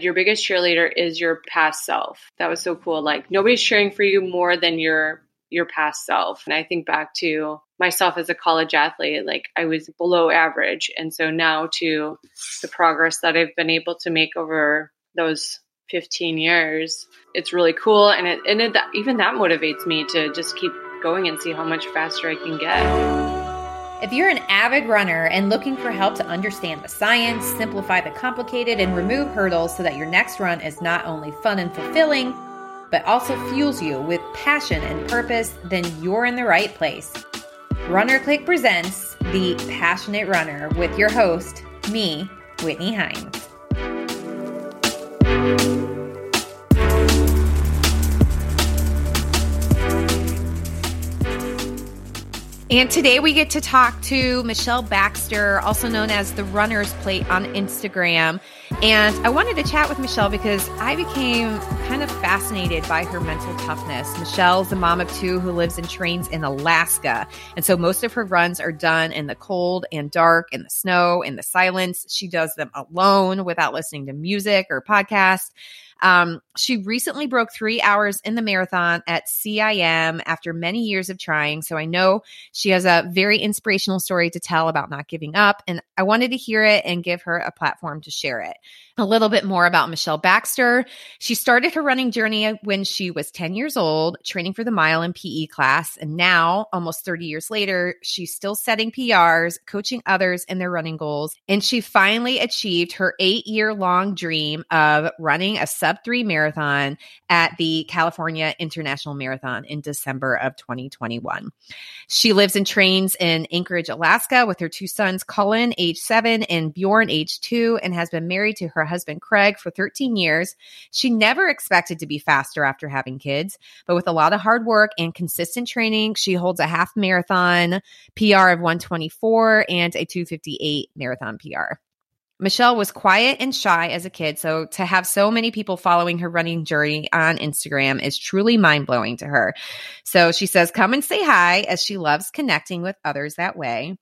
your biggest cheerleader is your past self. That was so cool. Like, nobody's cheering for you more than your past self. And I think back to myself as a college athlete, like I was below average. And so now to the progress that I've been able to make over those 15 years, it's really cool. And it even that motivates me to just keep going and see how much faster I can get. If you're an avid runner and looking for help to understand the science, simplify the complicated, and remove hurdles so that your next run is not only fun and fulfilling, but also fuels you with passion and purpose, then you're in the right place. RunnerClick presents The Passionate Runner with your host, me, Whitney Hines. And today we get to talk to Michelle Baxter, also known as The Runner's Plate on Instagram. And I wanted to chat with Michelle because I became kind of fascinated by her mental toughness. Michelle's a mom of two who lives and trains in Alaska. And so most of her runs are done in the cold and dark, in the snow, in the silence. She does them alone without listening to music or podcasts. She recently broke 3 hours in the marathon at CIM after many years of trying. So I know she has a very inspirational story to tell about not giving up, and I wanted to hear it and give her a platform to share it. A little bit more about Michelle Baxter. She started her running journey when she was 10 years old, training for the mile in PE class. And now, almost 30 years later, she's still setting PRs, coaching others in their running goals. And she finally achieved her 8-year-long dream of running a sub-3 marathon at the California International Marathon in December of 2021. She lives and trains in Anchorage, Alaska with her two sons, Colin, age 7, and Bjorn, age 2, and has been married to her husband, Craig, for 13 years. She never expected to be faster after having kids, but with a lot of hard work and consistent training, she holds a half marathon PR of 124 and a 258 marathon PR. Michelle was quiet and shy as a kid, so to have so many people following her running journey on Instagram is truly mind-blowing to her. So she says, come and say hi, as she loves connecting with others that way.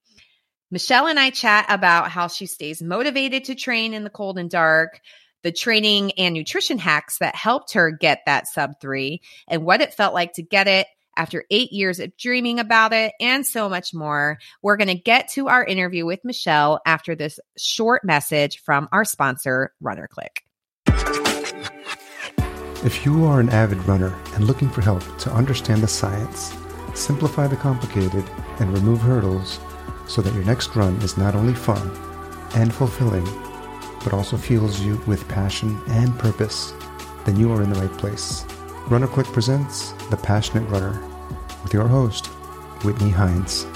Michelle and I chat about how she stays motivated to train in the cold and dark, the training and nutrition hacks that helped her get that sub-3, and what it felt like to get it after 8 years of dreaming about it, and so much more. We're going to get to our interview with Michelle after this short message from our sponsor, RunnerClick. If you are an avid runner and looking for help to understand the science, simplify the complicated, and remove hurdles, so that your next run is not only fun and fulfilling, but also fuels you with passion and purpose, then you are in the right place. RunnerClick presents The Passionate Runner with your host, Whitney Hines.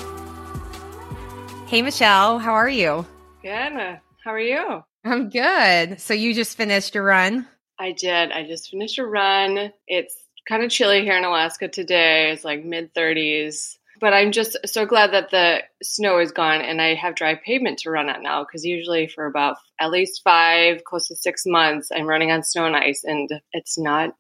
Hey, Michelle, how are you? Good. How are you? I'm good. So you just finished your run? I did. I just finished a run. It's kind of chilly here in Alaska today. It's like mid-30s. But I'm just so glad that the snow is gone and I have dry pavement to run on now, because usually for about at least 5, close to 6 months, I'm running on snow and ice, and it's not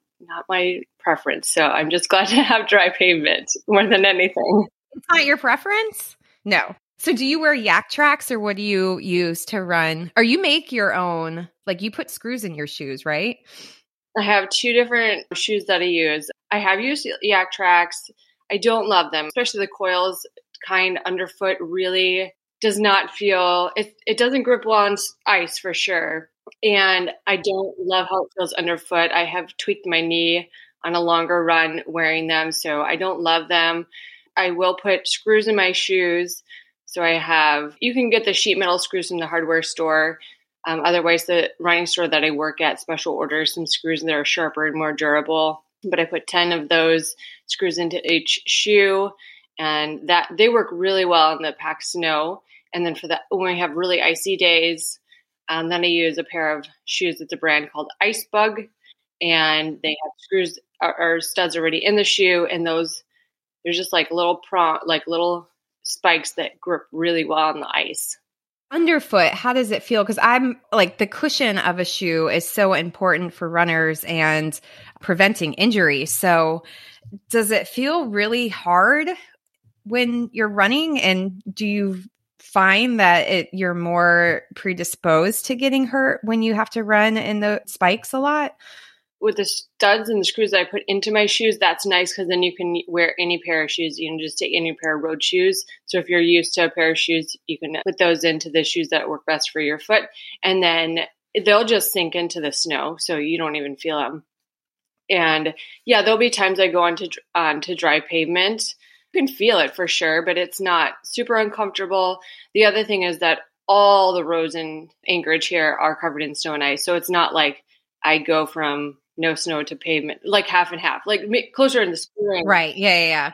my preference. So I'm just glad to have dry pavement more than anything. It's not your preference? No. So do you wear Yak Tracks, or what do you use to run? Or you make your own, like you put screws in your shoes, right? I have 2 different shoes that I use. I have used Yak Tracks. I don't love them, especially the coils kind underfoot. Really does not feel, it doesn't grip well on ice for sure. And I don't love how it feels underfoot. I have tweaked my knee on a longer run wearing them, so I don't love them. I will put screws in my shoes. So you can get the sheet metal screws from the hardware store. Otherwise, the running store that I work at special orders some screws that are sharper and more durable. But I put 10 of those screws into each shoe, and that they work really well in the packed snow. And then when we have really icy days, then I use a pair of shoes. It's a brand called Ice Bug, and they have screws or studs already in the shoe. And those, they're just like little spikes that grip really well on the ice. Underfoot, how does it feel? Because I'm like, the cushion of a shoe is so important for runners and preventing injury. So does it feel really hard when you're running? And do you find that you're more predisposed to getting hurt when you have to run in the spikes a lot? With the studs and the screws that I put into my shoes, that's nice because then you can wear any pair of shoes. You can just take any pair of road shoes. So if you're used to a pair of shoes, you can put those into the shoes that work best for your foot. And then they'll just sink into the snow, so you don't even feel them. And yeah, there'll be times I go onto dry pavement. You can feel it for sure, but it's not super uncomfortable. The other thing is that all the roads in Anchorage here are covered in snow and ice. So it's not like I go from no snow to pavement, like half and half, like closer in the spring. Right. Yeah.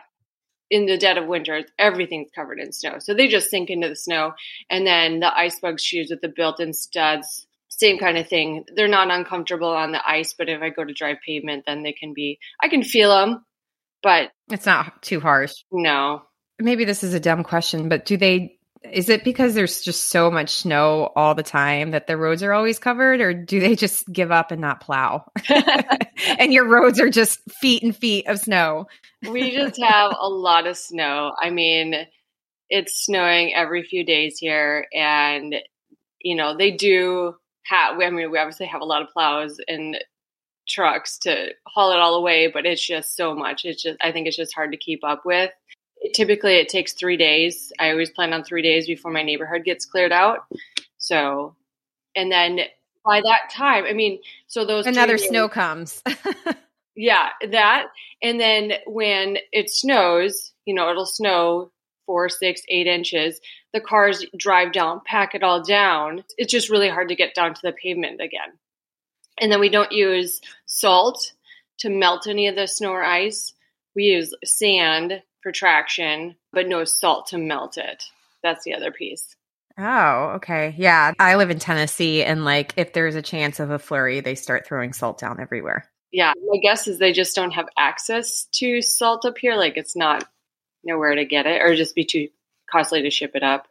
In the dead of winter, everything's covered in snow. So they just sink into the snow. And then the Ice Bug shoes with the built-in studs, same kind of thing. They're not uncomfortable on the ice, but if I go to dry pavement, then they can be, I can feel them, but it's not too harsh. No. Maybe this is a dumb question, but is it because there's just so much snow all the time that the roads are always covered, or do they just give up and not plow? And your roads are just feet and feet of snow. We just have a lot of snow. I mean, it's snowing every few days here, and they do have, I mean, we obviously have a lot of plows and trucks to haul it all away, but it's just so much. I think it's just hard to keep up with. Typically, it takes 3 days. I always plan on 3 days before my neighborhood gets cleared out. So, and then by that time, I mean, so those another snow comes. Yeah, that. And then when it snows, it'll snow 4, 6, 8 inches. The cars drive down, pack it all down. It's just really hard to get down to the pavement again. And then we don't use salt to melt any of the snow or ice. We use sand for traction, but no salt to melt it. That's the other piece. Oh, okay. Yeah. I live in Tennessee, and if there's a chance of a flurry, they start throwing salt down everywhere. Yeah. My guess is they just don't have access to salt up here. It's not nowhere to get it, or just be too costly to ship it up.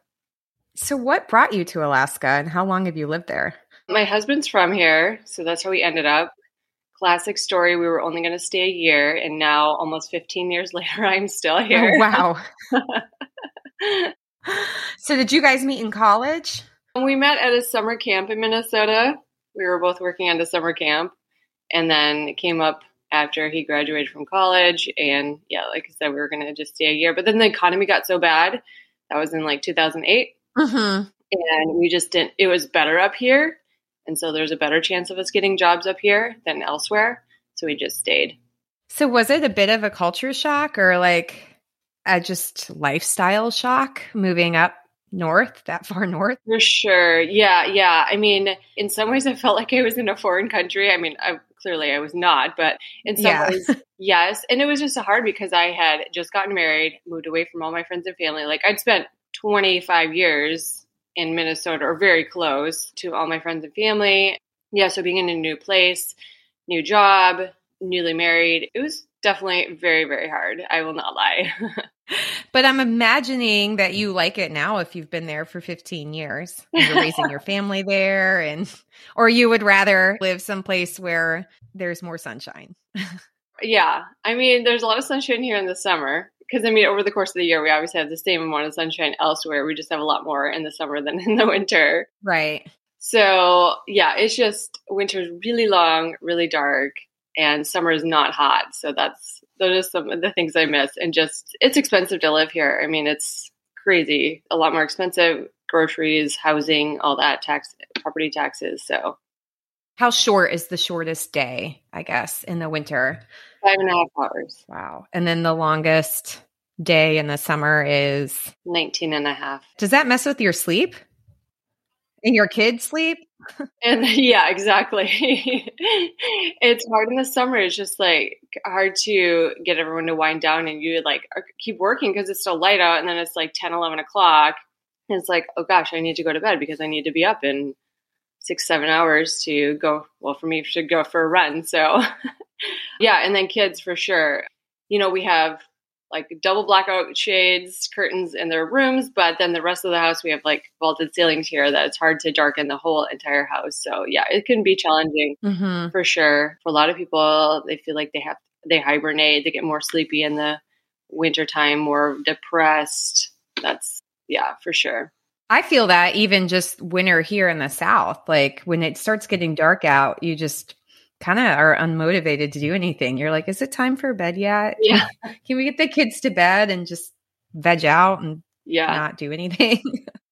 So what brought you to Alaska, and how long have you lived there? My husband's from here, so that's how we ended up. Classic story. We were only going to stay a year, and now almost 15 years later, I'm still here. Oh, wow. So did you guys meet in college? We met at a summer camp in Minnesota. We were both working at a summer camp, and then it came up after he graduated from college. And yeah, like I said, we were going to just stay a year, but then the economy got so bad. That was in 2008. Mm-hmm. And we just didn't, it was better up here. And so there's a better chance of us getting jobs up here than elsewhere. So we just stayed. So was it a bit of a culture shock, or a just lifestyle shock moving up north, that far north? For sure. Yeah. I mean, in some ways I felt like I was in a foreign country. I mean, clearly I was not, but in some ways, yes. And it was just hard because I had just gotten married, moved away from all my friends and family. I'd spent 25 years in Minnesota, or very close to all my friends and family. Yeah, so being in a new place, new job, newly married, it was definitely very, very hard. I will not lie. But I'm imagining that you like it now if you've been there for 15 years. You're raising your family there, or you would rather live someplace where there's more sunshine. Yeah. I mean, there's a lot of sunshine here in the summer. Because, I mean, over the course of the year, we obviously have the same amount of sunshine elsewhere. We just have a lot more in the summer than in the winter. Right. So, yeah, it's just winter's really long, really dark, and summer is not hot. So those are some of the things I miss. And just, it's expensive to live here. I mean, it's crazy. A lot more expensive, groceries, housing, all that, property taxes. So. How short is the shortest day, I guess, in the winter? 5.5 hours. Wow. And then the longest day in the summer is? 19.5. Does that mess with your sleep? And your kids' sleep? And yeah, exactly. It's hard in the summer. It's just hard to get everyone to wind down, and you keep working because it's still light out, and then it's 10, 11 o'clock. And it's oh gosh, I need to go to bed because I need to be up in 6-7 hours to go. Well, for me, should go for a run. So yeah. And then kids for sure. We have double blackout shades, curtains in their rooms, but then the rest of the house, we have vaulted ceilings here that it's hard to darken the whole entire house. So yeah, it can be challenging for sure. For a lot of people, they feel like they hibernate, they get more sleepy in the wintertime, more depressed. That's yeah, for sure. I feel that even just winter here in the South, like when it starts getting dark out, you just kind of are unmotivated to do anything. You're like, is it time for bed yet? Yeah. Can we get the kids to bed and just veg out and not do anything?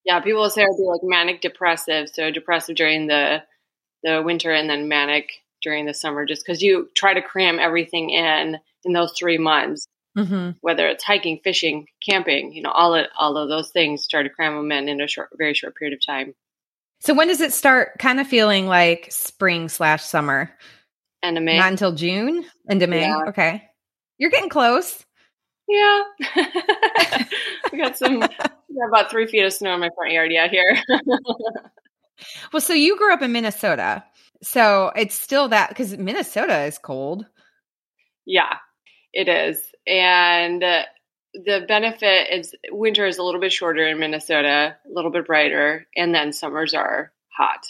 Yeah. People will say I'll be like manic depressive. So depressive during the winter and then manic during the summer, just because you try to cram everything in those 3 months. Mm-hmm. Whether it's hiking, fishing, camping, you know, all of those things, try to cram them in a short, very short period of time. So when does it start kind of feeling like spring/summer? End of May. Not until June? End of May. Yeah. Okay. You're getting close. Yeah. We got about 3 feet of snow in my front yard yet here. Well, so you grew up in Minnesota. So it's still that, because Minnesota is cold. Yeah, it is. And the benefit is winter is a little bit shorter in Minnesota, a little bit brighter, and then summers are hot.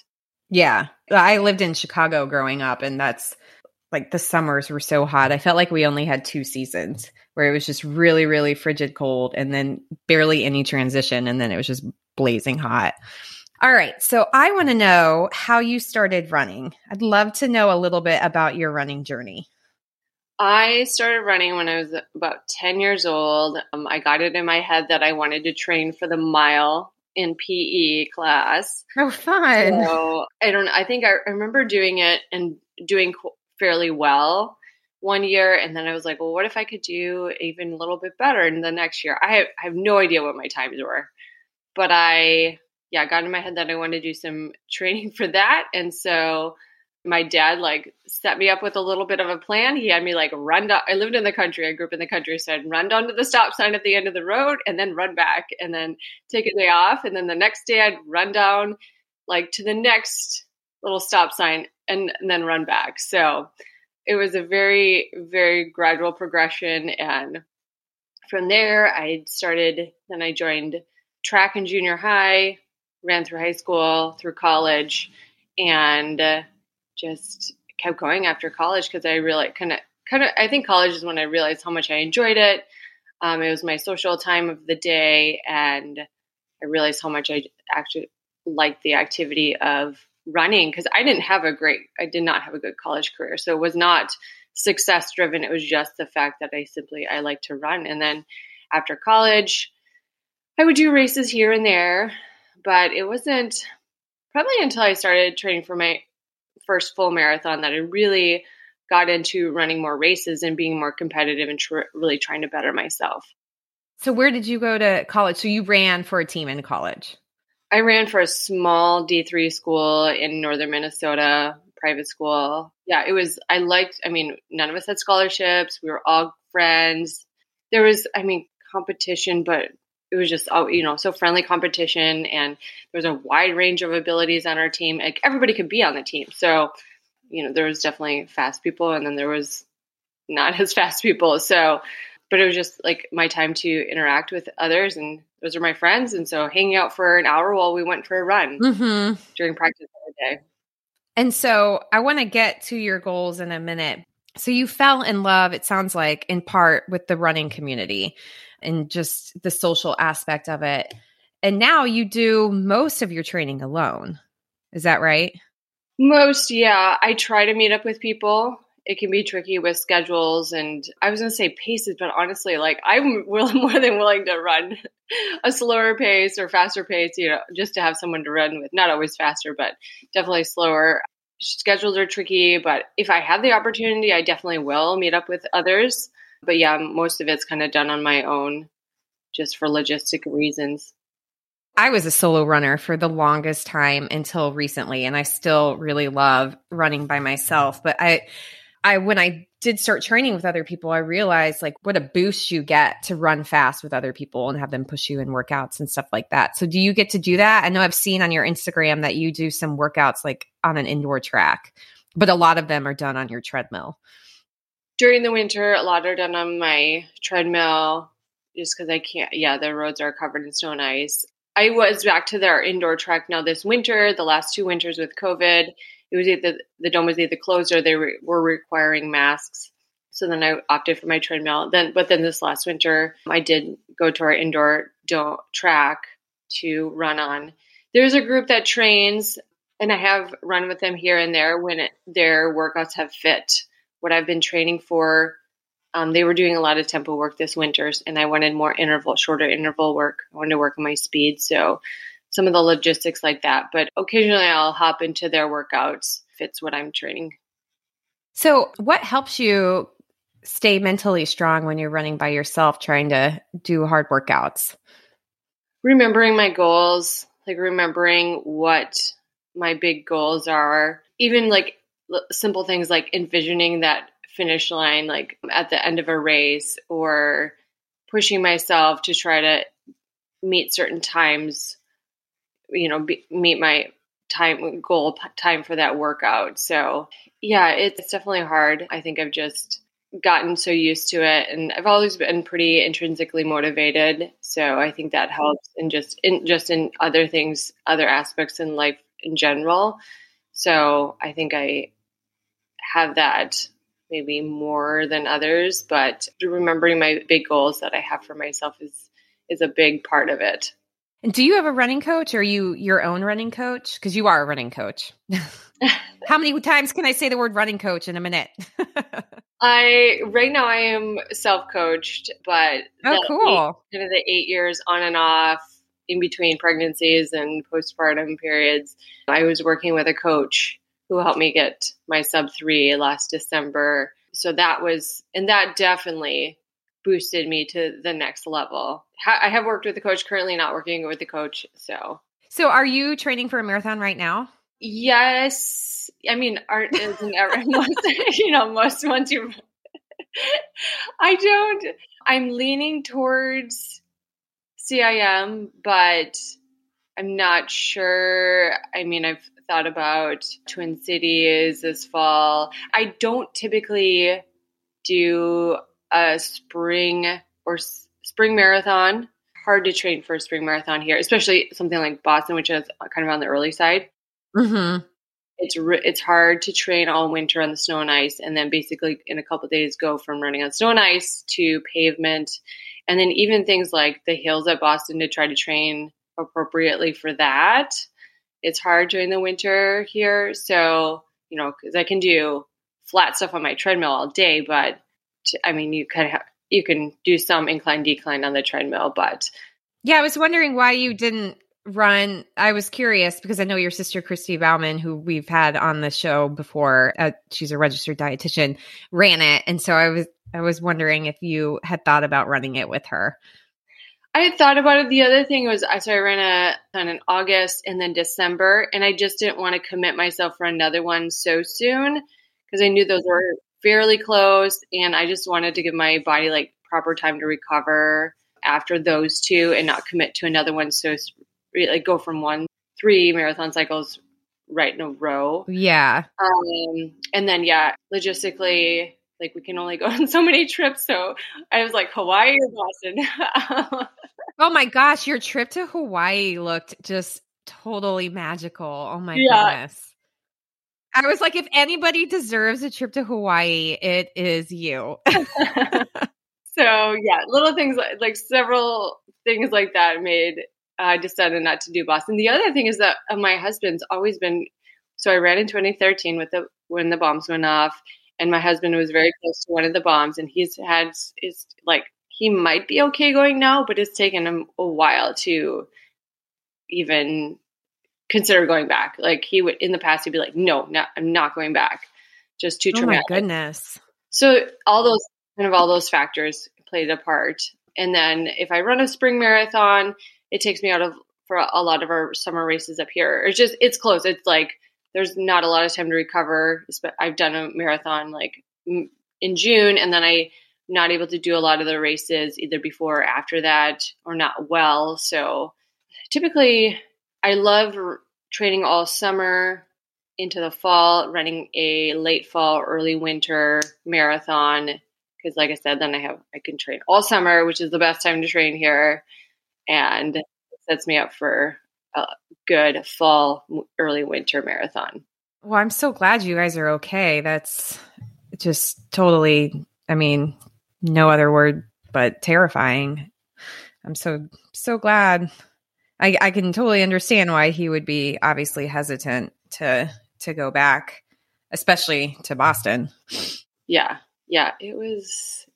Yeah. I lived in Chicago growing up, and that's like the summers were so hot. I felt like we only had 2 seasons where it was just really, really frigid cold and then barely any transition. And then it was just blazing hot. All right. So I want to know how you started running. I'd love to know a little bit about your running journey. I started running when I was about 10 years old. I got it in my head that I wanted to train for the mile in PE class. Oh, fun. So I remember doing it and doing fairly well one year. And then I was like, well, what if I could do even a little bit better in the next year? I have no idea what my times were, but I got in my head that I wanted to do some training for that. And so my dad set me up with a little bit of a plan. He had me run down. I lived in the country. I grew up in the country. So I'd run down to the stop sign at the end of the road and then run back and then take a day off. And then the next day I'd run down to the next little stop sign and then run back. So it was a very, very gradual progression. And from there then I joined track in junior high, ran through high school, through college, and just kept going after college because I realized I think college is when I realized how much I enjoyed it. It was my social time of the day, and I realized how much I actually liked the activity of running because I did not have a good college career. So it was not success driven. It was just the fact that I like to run. And then after college, I would do races here and there, but it wasn't probably until I started training for my first full marathon that I really got into running more races and being more competitive and really trying to better myself. So where did you go to college? So you ran for a team in college? I ran for a small D3 school in northern Minnesota, private school. Yeah, none of us had scholarships. We were all friends. There was, competition, but it was just, so friendly competition, and there was a wide range of abilities on our team. Like everybody could be on the team. So, there was definitely fast people, and then there was not as fast people. So, but it was just my time to interact with others, and those are my friends. And so hanging out for an hour while we went for a run during practice every day. And so I want to get to your goals in a minute. So you fell in love, it sounds like, in part with the running community and just the social aspect of it. And now you do most of your training alone. Is that right? Most, yeah. I try to meet up with people. It can be tricky with schedules, and I was going to say paces, but honestly, I'm more than willing to run a slower pace or faster pace, just to have someone to run with. Not always faster, but definitely slower. Schedules are tricky, but if I have the opportunity, I definitely will meet up with others. But yeah, most of it's kind of done on my own just for logistic reasons. I was a solo runner for the longest time until recently, and I still really love running by myself. But I when I did start training with other people, I realized what a boost you get to run fast with other people and have them push you in workouts and stuff like that. So do you get to do that? I know I've seen on your Instagram that you do some workouts on an indoor track, but a lot of them are done on your treadmill. During the winter, a lot are done on my treadmill just because I can't. Yeah, the roads are covered in snow and ice. I was back to their indoor track now this winter. The last 2 winters with COVID, it was either the dome was either closed or they were requiring masks. So then I opted for my treadmill. Then this last winter, I did go to our indoor track to run on. There's a group that trains, and I have run with them here and there when their workouts have fit what I've been training for. They were doing a lot of tempo work this winter, and I wanted more interval, shorter interval work. I wanted to work on my speed, so some of the logistics like that. But occasionally I'll hop into their workouts if it's what I'm training. So what helps you stay mentally strong when you're running by yourself, trying to do hard workouts? Remembering my goals, like remembering what my big goals are, even like simple things like envisioning that finish line, like at the end of a race, or pushing myself to try to meet certain times, you know, meet my time goal time for that workout. So yeah, it's definitely hard. I think I've just gotten so used to it, and I've always been pretty intrinsically motivated. So I think that helps in other things, other aspects in life in general. So I think I have that maybe more than others, but remembering my big goals that I have for myself is a big part of it. And do you have a running coach? Or are you your own running coach? Because you are a running coach. How many times can I say the word running coach in a minute? Right now I am self-coached, but the 8 years on and off in between pregnancies and postpartum periods, I was working with a coach who helped me get my sub-3 last December. So that definitely boosted me to the next level. I have worked with a coach, currently not working with a coach. So are you training for a marathon right now? Yes. I mean, art isn't ever, once you, I'm leaning towards CIM, but I'm not sure. I mean, I've thought about Twin Cities this fall. I don't typically do a spring marathon. Hard to train for a spring marathon here, especially something like Boston, which is kind of on the early side. Mm-hmm. It's hard to train all winter on the snow and ice, and then basically in a couple of days go from running on snow and ice to pavement, and then even things like the hills at Boston to try to train appropriately for that. It's hard during the winter here, so because I can do flat stuff on my treadmill all day, but you can do some incline decline on the treadmill, but yeah, I was wondering why you didn't run. I was curious because I know your sister, Christy Bauman, who we've had on the show before, she's a registered dietitian, ran it. And so I was wondering if you had thought about running it with her. I had thought about it. The other thing was, I ran on in August and then December, and I just didn't want to commit myself for another one so soon because I knew those were fairly close, and I just wanted to give my body like proper time to recover after those two and not commit to another one. So like go from 1-3 marathon cycles right in a row. Yeah. And then, yeah, logistically, like we can only go on so many trips. So I was like Hawaii or Boston. Oh my gosh. Your trip to Hawaii looked just totally magical. Oh my goodness. I was like, if anybody deserves a trip to Hawaii, it is you. So yeah, little things like several things like that made, I decided not to do Boston. The other thing is that my husband's always been, so I ran in 2013 when the bombs went off, and my husband was very close to one of the bombs, and he might be okay going now, but it's taken him a while to even consider going back. Like in the past, he'd be like, no, I'm not going back. Just too traumatic. Oh my goodness. So all those factors played a part. And then if I run a spring marathon, it takes me out of for a lot of our summer races up here. It's close. It's like there's not a lot of time to recover. I've done a marathon like in June, and then I'm not able to do a lot of the races either before or after that, or not well. So typically, I love training all summer into the fall, running a late fall, early winter marathon, because like I said, then I can train all summer, which is the best time to train here. And it sets me up for a good fall, early winter marathon. Well, I'm so glad you guys are okay. That's just totally, I mean, no other word but terrifying. I'm so glad. I can totally understand why he would be obviously hesitant to go back, especially to Boston. Yeah. Yeah. It was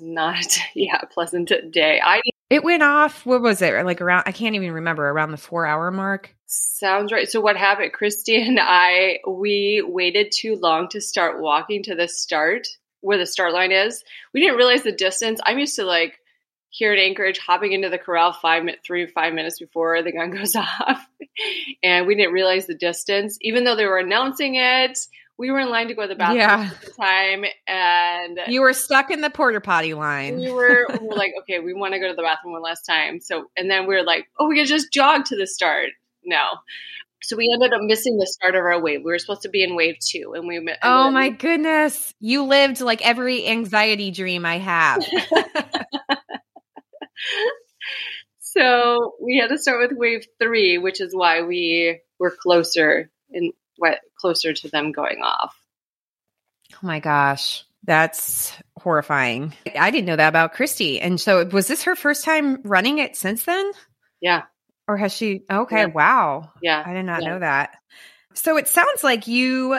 not a pleasant day. It went off. What was it? Like around, I can't even remember, around the 4 hour mark. Sounds right. So what happened, Christy and I, we waited too long to start walking to the start where the start line is. We didn't realize the distance. I'm used to, like, here in Anchorage, hopping into the corral 3 to 5 minutes before the gun goes off. And we didn't realize the distance, even though they were announcing it. We were in line to go to the bathroom at the time, and you were stuck in the porta potty line. We were like, okay, we want to go to the bathroom one last time. So, and then we were like, oh, we could just jog to the start. No. So we ended up missing the start of our wave. We were supposed to be in wave 2, and we met. Oh my goodness. You lived like every anxiety dream I have. So we had to start with wave 3, which is why we were closer to them going off. Oh my gosh. That's horrifying. I didn't know that about Christy. And so was this her first time running it since then? Yeah. Or has she? Okay. Yeah. Wow. Yeah. I did not know that. So it sounds like you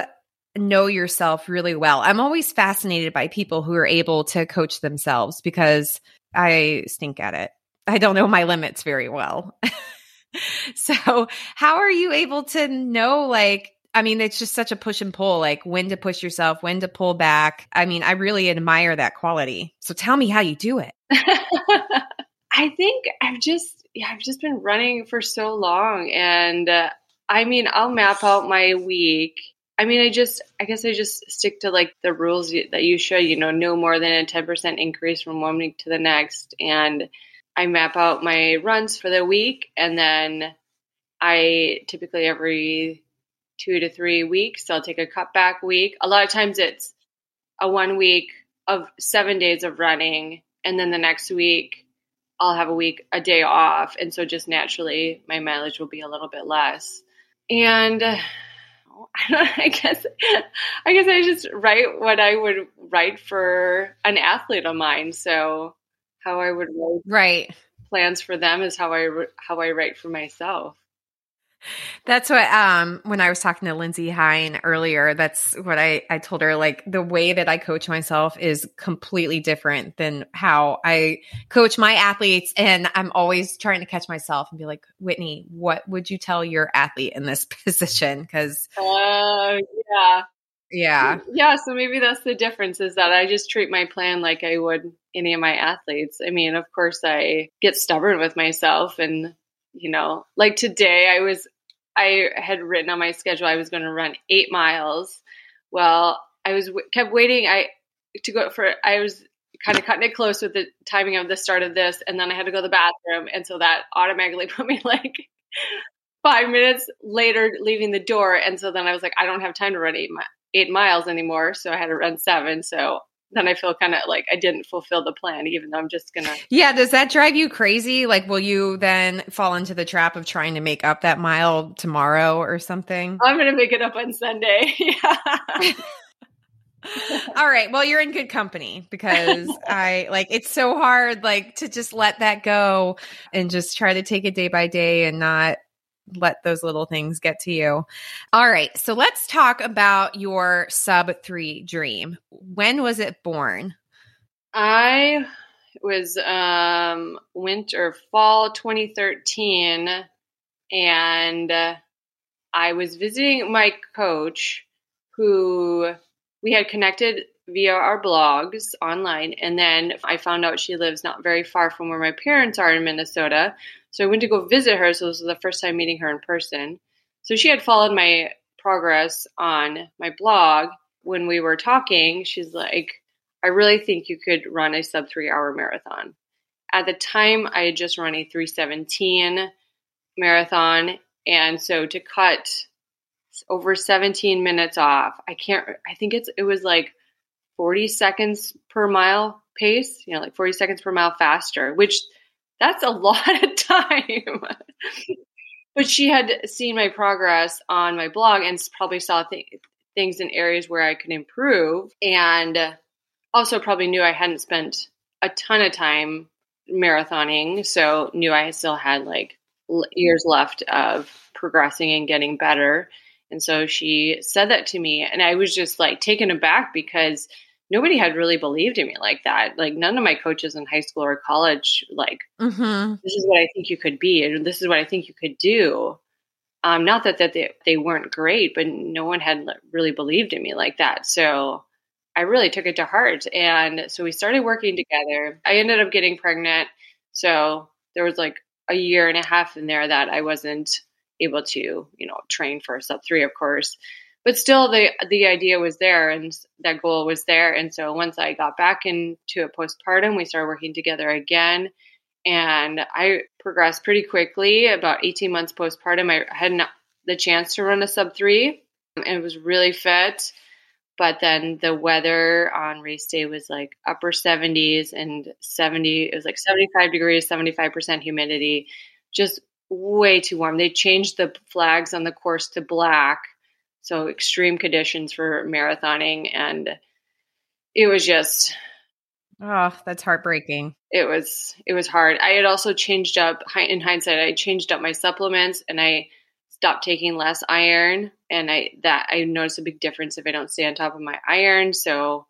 know yourself really well. I'm always fascinated by people who are able to coach themselves, because I stink at it. I don't know my limits very well. So how are you able to know, like, I mean, it's just such a push and pull, like when to push yourself, when to pull back. I mean, I really admire that quality. So tell me how you do it. I think I've just been running for so long. And I mean, I'll map out my week. I mean, I guess I just stick to like the rules that you should, no more than a 10% increase from one week to the next. And I map out my runs for the week, and then I typically every 2 to 3 weeks, I'll take a cutback week. A lot of times it's a 1 week of 7 days of running, and then the next week I'll have a day off, and so just naturally my mileage will be a little bit less. And I guess I just write what I would write for an athlete of mine, so how I would write plans for them is how I write for myself. That's what, when I was talking to Lindsay Hine earlier, that's what I told her, like the way that I coach myself is completely different than how I coach my athletes. And I'm always trying to catch myself and be like, Whitney, what would you tell your athlete in this position? 'Cause Yeah. So maybe that's the difference, is that I just treat my plan like I would any of my athletes. I mean, of course I get stubborn with myself, and, like today I had written on my schedule, I was going to run 8 miles. Well, I was kept waiting. I was kind of cutting it close with the timing of the start of this. And then I had to go to the bathroom. And so that automatically put me like 5 minutes later leaving the door. And so then I was like, I don't have time to run 8 miles anymore. So I had to run 7. So then I feel kind of like I didn't fulfill the plan, even though I'm just going to. Yeah. Does that drive you crazy? Like, will you then fall into the trap of trying to make up that mile tomorrow or something? I'm going to make it up on Sunday. Yeah. All right. Well, you're in good company, because it's so hard, like, to just let that go and just try to take it day by day and not let those little things get to you. All right. So let's talk about your sub-3 dream. When was it born? It was fall 2013. And I was visiting my coach, who we had connected via our blogs online. And then I found out she lives not very far from where my parents are in Minnesota. So I went to go visit her. So this was the first time meeting her in person. So she had followed my progress on my blog. When we were talking, she's like, I really think you could run a sub-3 hour marathon. At the time, I had just run a 3:17 marathon. And so to cut over 17 minutes off, it was like 40 seconds per mile pace, 40 seconds per mile faster, which that's a lot of time. But she had seen my progress on my blog and probably saw things in areas where I could improve, and also probably knew I hadn't spent a ton of time marathoning, so knew I still had like years left of progressing and getting better. And so she said that to me, and I was just like taken aback because nobody had really believed in me like that. Like none of my coaches in high school or college, like, this is what I think you could be. And this is what I think you could do. Not that, they weren't great, but no one had really believed in me like that. So I really took it to heart. And so we started working together. I ended up getting pregnant. So there was like a year and a half in there that I wasn't able to, you know, train for a sub-3, of course. But still, the idea was there, and that goal was there. And so once I got back into a postpartum, we started working together again. And I progressed pretty quickly. About 18 months postpartum, I had the chance to run a sub-3, and it was really fit. But then the weather on race day was like upper 70s and 70. It was like 75 degrees, 75% humidity, just way too warm. They changed the flags on the course to black. So extreme conditions for marathoning. And it was just, oh, that's heartbreaking. It was hard. I had also changed up, in hindsight, I changed up my supplements, and I stopped taking less iron, and I noticed a big difference if I don't stay on top of my iron. So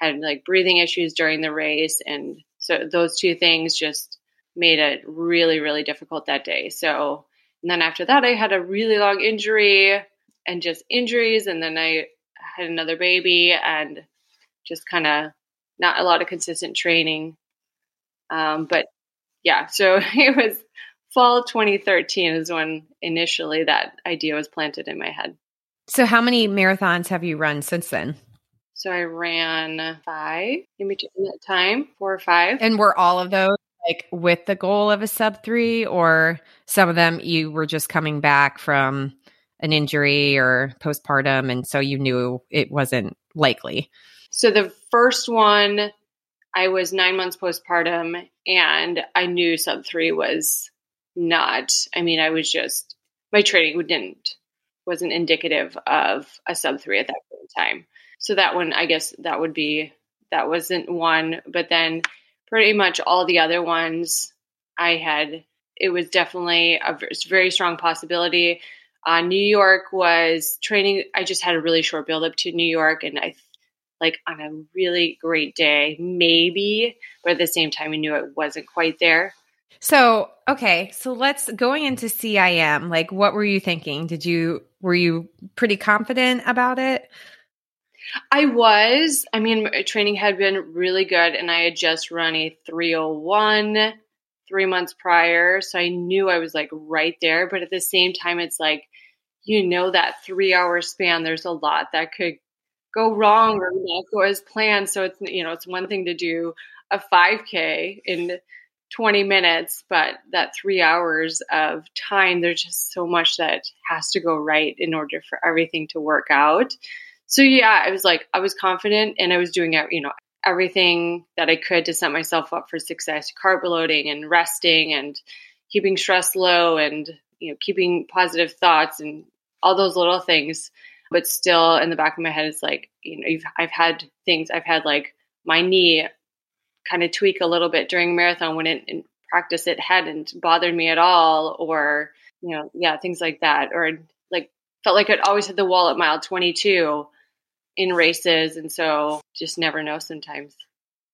had like breathing issues during the race. And so those two things just made it really, really difficult that day. So, and then after that, I had a really long injury and just injuries. And then I had another baby and just kind of not a lot of consistent training. But yeah, so it was fall 2013 is when initially that idea was planted in my head. So how many marathons have you run since then? So I ran 5 in between that time, 4 or 5. And were all of those like with the goal of a sub-3, or some of them you were just coming back from an injury or postpartum, and so you knew it wasn't likely? So the first one, I was 9 months postpartum, and I knew sub-3 was not, I mean, I was just, my training wasn't indicative of a sub-3 at that point in time. So that one, I guess that wasn't one, but then pretty much all the other ones it was definitely a very strong possibility. New York was training. I just had a really short build up to New York, and I like on a really great day, maybe, but at the same time, I knew it wasn't quite there. So, okay. So let's going into CIM, like what were you thinking? Were you pretty confident about it? I was, I mean, training had been really good, and I had just run a 3:01 3 months prior. So I knew I was like right there. But at the same time, it's like, you know, that 3 hour span, there's a lot that could go wrong or not go as planned. So it's, you know, it's one thing to do a 5K in 20 minutes, but that 3 hours of time, there's just so much that has to go right in order for everything to work out. So yeah, I was like, I was confident, and I was doing, you know, everything that I could to set myself up for success, carb loading and resting and keeping stress low and, you know, keeping positive thoughts and all those little things. But still in the back of my head, it's like, you know, I've had like my knee kind of tweak a little bit during marathon when in practice it hadn't bothered me at all, or, you know, yeah, things like that. Or like, felt like I'd always hit the wall at mile 22 in races. And so just never know sometimes.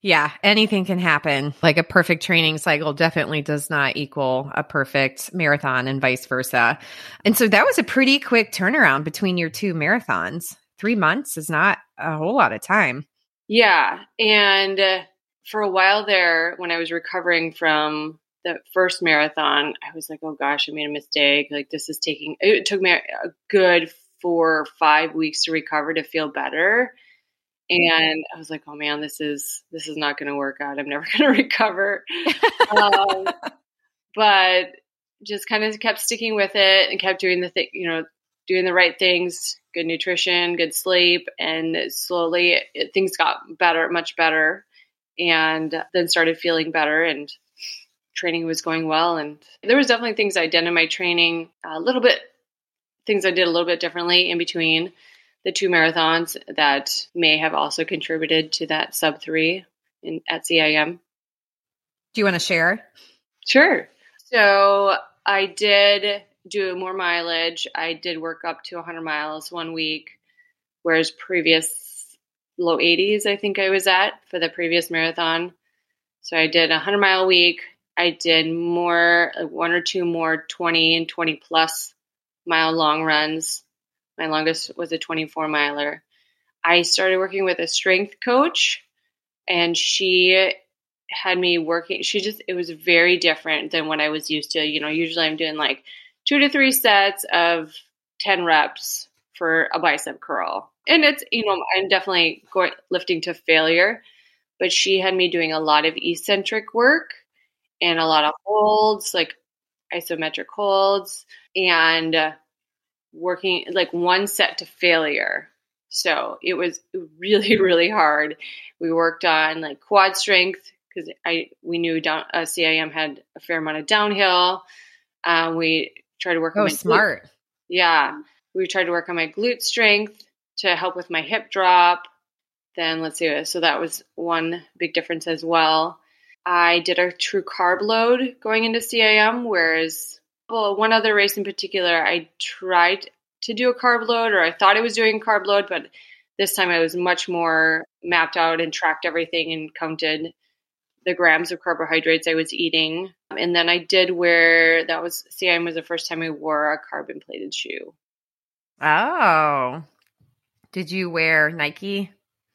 Yeah. Anything can happen. Like a perfect training cycle definitely does not equal a perfect marathon, and vice versa. And so that was a pretty quick turnaround between your two marathons. 3 months is not a whole lot of time. Yeah. And for a while there, when I was recovering from the first marathon, I was like, oh gosh, I made a mistake. Like it took me a good 4 or 5 weeks to recover to feel better. And I was like, oh man, this is not going to work out. I'm never going to recover. But just kind of kept sticking with it and kept doing doing the right things, good nutrition, good sleep. And slowly things got better, much better. And then started feeling better, and training was going well. And there was definitely things I did in my training things I did a little bit differently in between the two marathons that may have also contributed to that sub-3 at CIM. Do you want to share? Sure. So I did do more mileage. I did work up to 100 miles one week, whereas previous low 80s, I think I was at for the previous marathon. So I did a 100-mile week. I did more, one or two more 20 and 20-plus mile long runs. My longest was a 24-miler. I started working with a strength coach, and she had me working. She just, it was very different than what I was used to. You know, usually I'm doing like 2 to 3 sets of 10 reps for a bicep curl. And it's, you know, I'm definitely going, lifting to failure, but she had me doing a lot of eccentric work and a lot of holds, like isometric holds, and working like one set to failure. So it was really, really hard. We worked on like quad strength because we knew CIM had a fair amount of downhill. We tried to work on my smart. Yeah. We tried to work on my glute strength to help with my hip drop. Then let's see. So that was one big difference as well. I did a true carb load going into CIM, whereas one other race in particular, I tried to do a carb load, or I thought I was doing a carb load, but this time I was much more mapped out and tracked everything and counted the grams of carbohydrates I was eating. And then I did wear, that was, CIM was the first time I wore a carbon plated shoe. Oh. Did you wear Nike?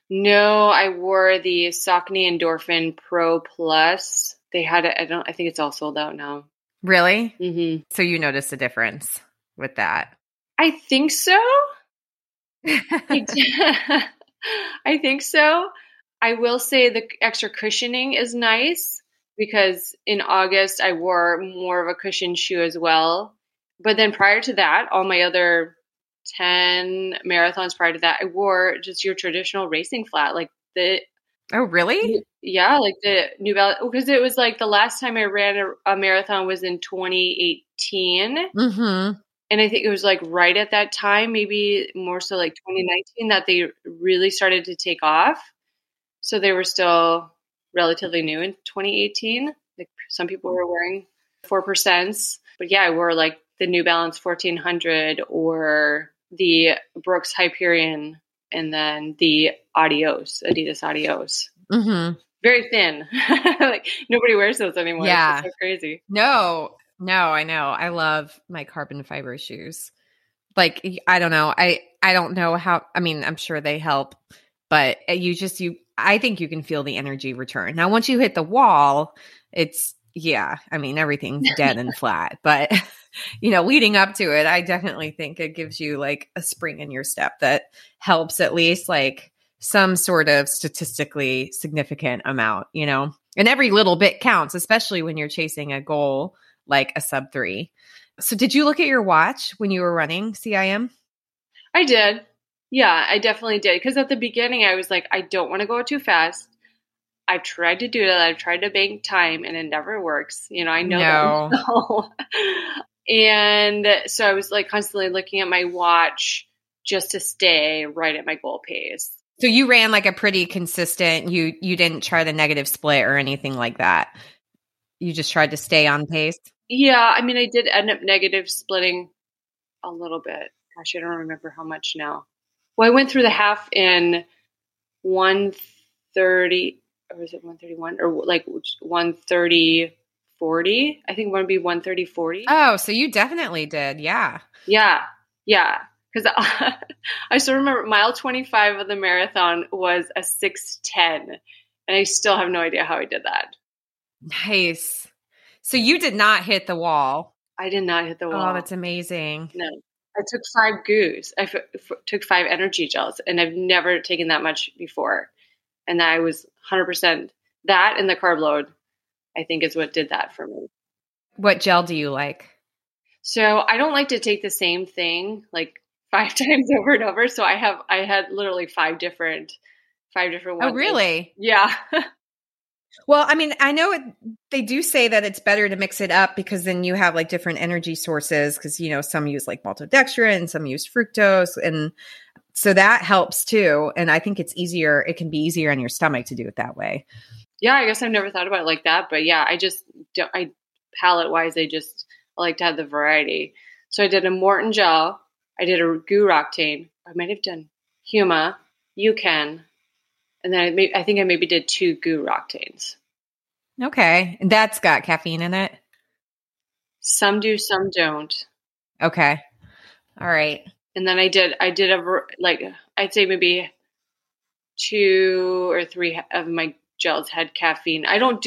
No, I wore the Saucony Endorphin Pro Plus. They had it, I think it's all sold out now. Really? Mm-hmm. So you noticed a difference with that? I think so. I think so. I will say the extra cushioning is nice because in August I wore more of a cushioned shoe as well. But then prior to that, all my other 10 marathons prior to that, I wore just your traditional racing flat. Like the Oh, really? Yeah, like the New Balance. Because it was like the last time I ran a marathon was in 2018. Mm-hmm. And I think it was like right at that time, maybe more so like 2019, that they really started to take off. So they were still relatively new in 2018. Like some people were wearing 4%. But yeah, I wore like the New Balance 1400 or the Brooks Hyperion and then the Adidas Adios. Mm-hmm. Very thin. Like nobody wears those anymore. Yeah. It's just so crazy. No, I know. I love my carbon fiber shoes. Like, I don't know. I don't know how, I mean, I'm sure they help, but I think you can feel the energy return. Now, once you hit the wall, I mean, everything's dead and flat, but you know, leading up to it, I definitely think it gives you like a spring in your step that helps at least like some sort of statistically significant amount, you know, and every little bit counts, especially when you're chasing a goal like a sub 3. So did you look at your watch when you were running CIM? I did. Yeah, I definitely did. Because at the beginning, I was like, I don't want to go too fast. I've tried to do that. I've tried to bank time and it never works. You know, I know. No. And so I was like constantly looking at my watch just to stay right at my goal pace. So you ran like a pretty consistent, you didn't try the negative split or anything like that. You just tried to stay on pace? Yeah. I mean, I did end up negative splitting a little bit. Gosh, I don't remember how much now. Well, I went through the half in 1:30, or was it 1:31? Or like 1:30:40. I think it would be 1:30:40. Oh, so you definitely did. Yeah. Yeah. Yeah. Because I still remember mile 25 of the marathon was a 6:10. And I still have no idea how I did that. Nice. So you did not hit the wall. I did not hit the wall. Oh, that's amazing. No. I took 5 goos. I took 5 energy gels, and I've never taken that much before. And I was 100%. That and the carb load, I think, is what did that for me. What gel do you like? So I don't like to take the same thing like 5 times over and over. So I had literally 5 different ones. Oh, really? Yeah. Well, I mean, I know they do say that it's better to mix it up because then you have like different energy sources because, you know, some use like maltodextrin, some use fructose. And so that helps too. And I think it can be easier on your stomach to do it that way. Yeah, I guess I've never thought about it like that. But yeah, I just, palette wise, I just I like to have the variety. So I did a Morton gel. I did a GU Roctane. I might have done Huma. You can. And then I think I maybe did 2 GU Roctanes. Okay. And that's got caffeine in it? Some do, some don't. Okay. All right. And then I did maybe 2 or 3 of my gels had caffeine. I don't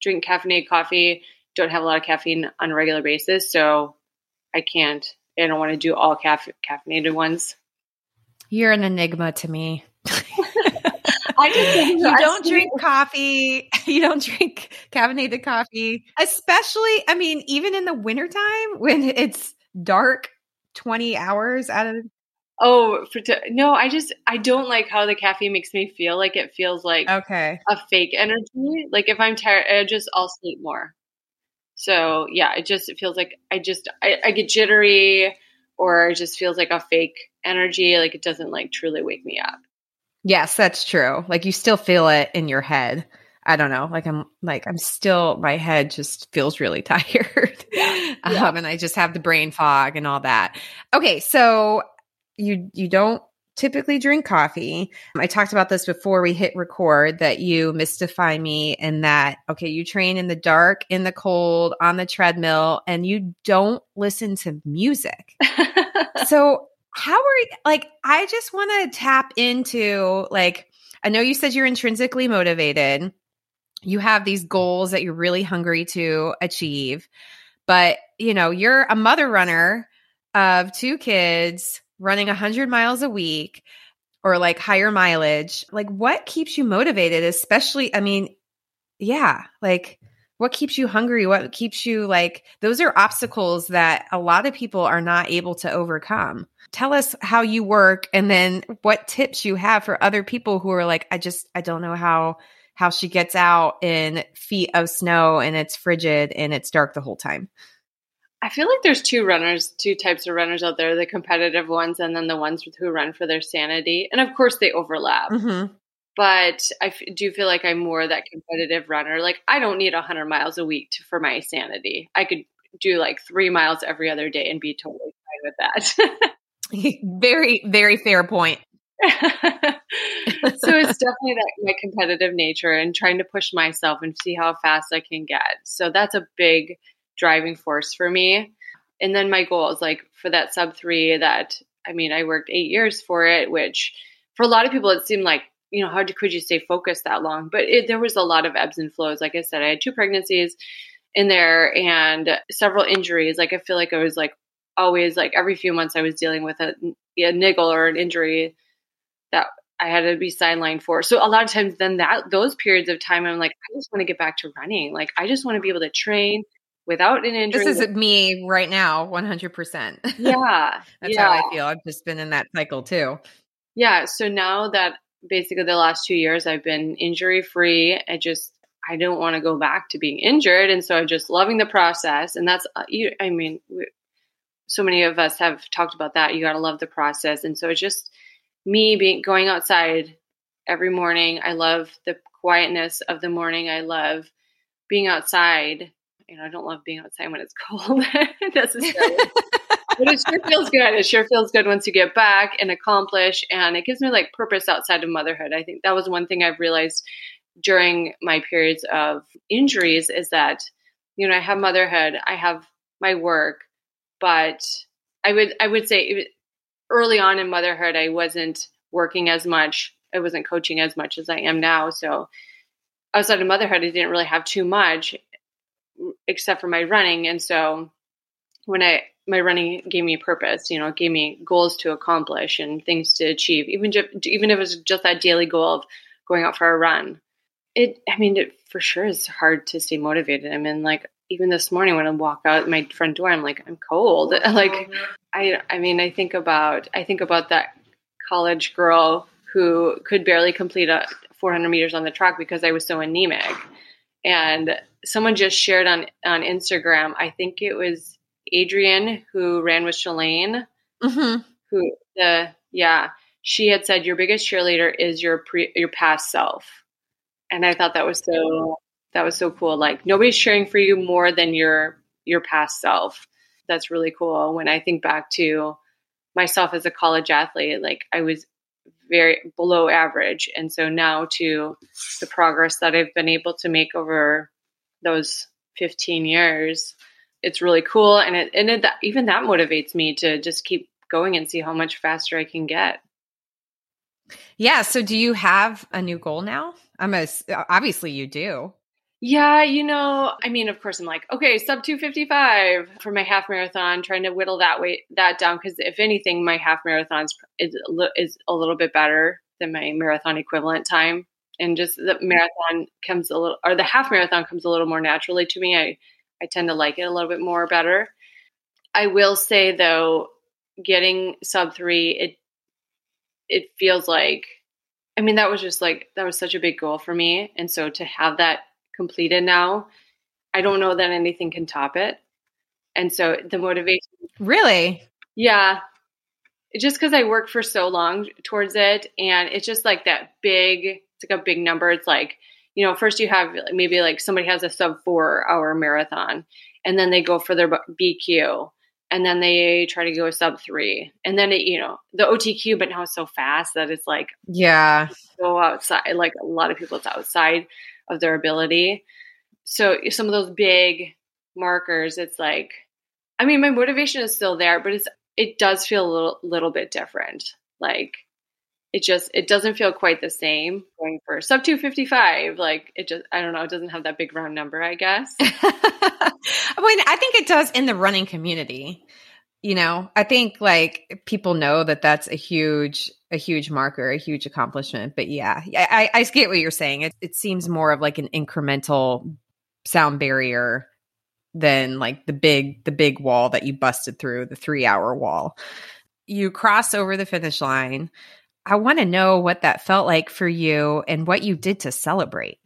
drink caffeinated coffee, don't have a lot of caffeine on a regular basis. So I don't want to do all caffeinated ones. You're an enigma to me. You don't drink caffeinated coffee, especially, I mean, even in the wintertime when it's dark 20 hours out of. I don't like how the caffeine makes me feel. Like it feels like a fake energy. Like if I'm tired, I'll sleep more. So yeah, it feels like I get jittery, or it just feels like a fake energy. Like it doesn't like truly wake me up. Yes, that's true. Like you still feel it in your head. I don't know. Like my head just feels really tired. Yeah. And I just have the brain fog and all that. Okay. So you don't typically drink coffee. I talked about this before we hit record, that you mystify me in that, okay, you train in the dark, in the cold, on the treadmill, and you don't listen to music. So how are you, like, I just want to tap into, like, I know you said you're intrinsically motivated. You have these goals that you're really hungry to achieve, but you know, you're a mother runner of 2 kids running 100 miles a week or like higher mileage. Like what keeps you motivated, especially, I mean, yeah, like what keeps you hungry? What keeps you like, those are obstacles that a lot of people are not able to overcome. Tell us how you work and then what tips you have for other people who are like, I don't know how she gets out in feet of snow and it's frigid and it's dark the whole time. I feel like there's 2 types of runners out there, the competitive ones and then the ones who run for their sanity. And of course they overlap, mm-hmm. But I do feel like I'm more that competitive runner. Like I don't need 100 miles a week for my sanity. I could do like 3 miles every other day and be totally fine with that. Very, very fair point. So it's definitely that my competitive nature and trying to push myself and see how fast I can get. So that's a big driving force for me. And then my goal is like for that sub 3 that, I mean, I worked 8 years for it, which for a lot of people, it seemed like, you know, how could you stay focused that long? But there was a lot of ebbs and flows. Like I said, I had 2 pregnancies in there and several injuries. Like I feel like I was like, always like every few months I was dealing with a niggle or an injury that I had to be sidelined for. So a lot of times then those periods of time, I'm like, I just want to get back to running. Like, I just want to be able to train without an injury. This is me right now, 100%. Yeah. That's how I feel. I've just been in that cycle too. Yeah. So now that basically the last 2 years I've been injury free, I don't want to go back to being injured. And so I'm just loving the process. And that's, I mean, so many of us have talked about that. You got to love the process. And so it's just me going outside every morning. I love the quietness of the morning. I love being outside. You know, I don't love being outside when it's cold necessarily. But it sure feels good. It sure feels good once you get back and accomplish. And it gives me like purpose outside of motherhood. I think that was one thing I've realized during my periods of injuries is that, you know, I have motherhood, I have my work. But I would say early on in motherhood, I wasn't working as much. I wasn't coaching as much as I am now. So outside of motherhood, I didn't really have too much except for my running. And so when my running gave me purpose, you know, it gave me goals to accomplish and things to achieve, even if it was just that daily goal of going out for a run. It for sure is hard to stay motivated. I mean, like, even this morning when I walk out my front door, I'm like, I'm cold. Like, I think about that college girl who could barely complete 400 meters on the track because I was so anemic. And someone just shared on Instagram, I think it was Adrian who ran with Shalane, mm-hmm. She had said, your biggest cheerleader is your past self. And I thought that was so cool. Like nobody's cheering for you more than your your past self. That's really cool. When I think back to myself as a college athlete, like I was very below average. And so now to the progress that I've been able to make over those 15 years, it's really cool. And even that motivates me to just keep going and see how much faster I can get. Yeah. So do you have a new goal now? Obviously you do. Yeah. Of course I'm like, okay, sub 2:55 for my half marathon, trying to whittle that down. Cause if anything, my half marathon is a little bit better than my marathon equivalent time. And just the half marathon comes a little more naturally to me. I tend to like it a little bit more better. I will say though, getting sub 3, it feels like, that was such a big goal for me. And so to have that completed now, I don't know that anything can top it. And so the motivation. Really? Yeah. Just because I worked for so long towards it. And it's just like that big, it's like a big number. It's like, first you have maybe like somebody has a sub 4-hour marathon and then they go for their BQ. And then they try to go sub 3, and then the OTQ, but now it's so fast that it's like, yeah, go outside. Like a lot of people, it's outside of their ability. So some of those big markers, it's like, my motivation is still there, but it does feel a little bit different. Like it doesn't feel quite the same going for sub 2:55. Like I don't know. It doesn't have that big round number, I guess. I think it does in the running community. I think like people know that that's a huge marker, a huge accomplishment. But yeah, I get what you're saying. It seems more of like an incremental sound barrier than like the big wall that you busted through, the 3-hour wall. You cross over the finish line. I want to know what that felt like for you and what you did to celebrate.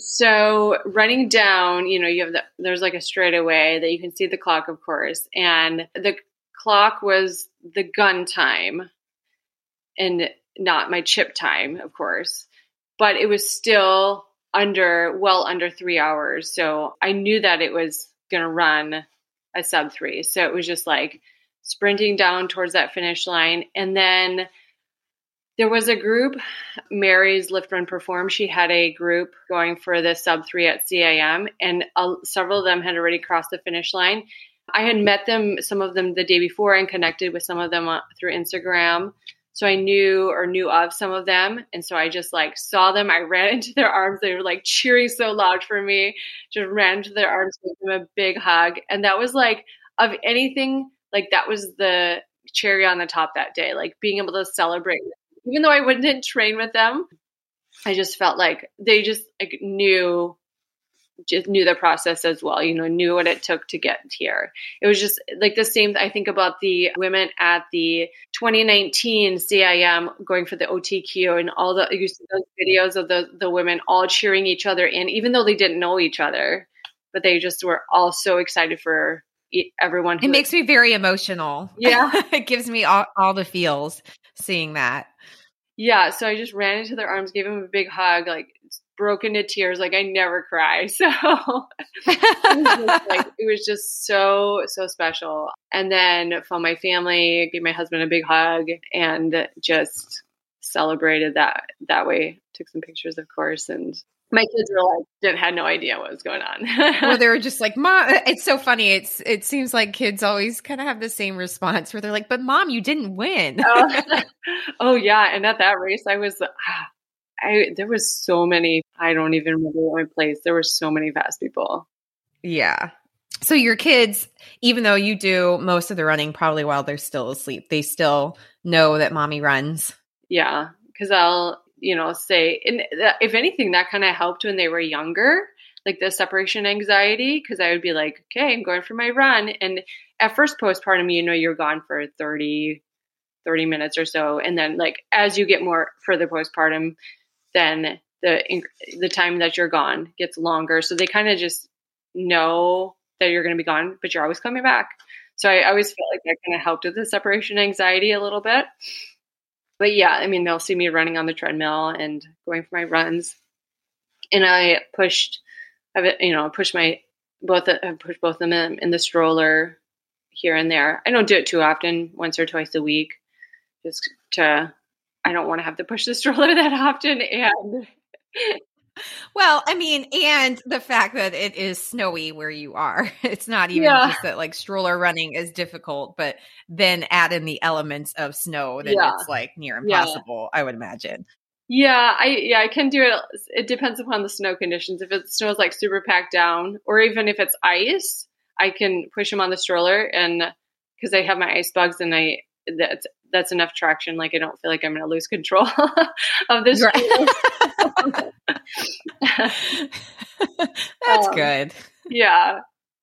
So running down, you have there's like a straightaway that you can see the clock, of course. And the clock was the gun time and not my chip time, of course, but it was still well under 3 hours. So I knew that it was going to run a sub 3. So it was just like sprinting down towards that finish line. And then there was a group, Mary's Lift Run Perform. She had a group going for the sub 3 at CIM, and several of them had already crossed the finish line. I had met them, some of them the day before, and connected with some of them through Instagram. So I knew of some of them. And so I just like saw them. I ran into their arms. They were like cheering so loud for me. Just ran into their arms, gave them a big hug. And that was like, of anything, like that was the cherry on the top that day, like being able to celebrate. Even though I wouldn't train with them, I just felt like they just like knew the process as well, knew what it took to get here. It was just like the same. I think about the women at the 2019 CIM going for the OTQ, and all the, you see those videos of the women all cheering each other in, even though they didn't know each other, but they just were all so excited for everyone. It makes me very emotional. Yeah. It gives me all the feels seeing that. Yeah. So I just ran into their arms, gave them a big hug, like broke into tears. Like I never cry. So it was just so, so special. And then from my family, gave my husband a big hug and just celebrated that way. Took some pictures, of course. And my kids were like, had no idea what was going on. Well, they were just like, Mom, it's so funny. It seems like kids always kind of have the same response where they're like, but Mom, you didn't win. Oh yeah. And at that race, there was so many, I don't even remember my place. There were so many fast people. Yeah. So your kids, even though you do most of the running probably while they're still asleep, they still know that Mommy runs. Yeah. Cause I'll, say, and if anything, that kind of helped when they were younger, like the separation anxiety. Cause I would be like, okay, I'm going for my run. And at first postpartum, you're gone for 30 minutes or so. And then like, as you get more further postpartum, then the time that you're gone gets longer. So they kind of just know that you're going to be gone, but you're always coming back. So I always felt like that kind of helped with the separation anxiety a little bit. But yeah, they'll see me running on the treadmill and going for my runs. And I pushed my I've pushed both of them in the stroller here and there. I don't do it too often, once or twice a week, just to, I don't want to have to push the stroller that often. And well, I mean, and the fact that it is snowy where you are, it's not even just that like stroller running is difficult, but then add in the elements of snow that it's like near impossible, I would imagine. Yeah, I can do it. It depends upon the snow conditions. If it snows like super packed down, or even if it's ice, I can push them on the stroller, and because I have my ice bugs, and that's enough traction. Like I don't feel like I'm going to lose control of this. Right. That's good. Yeah.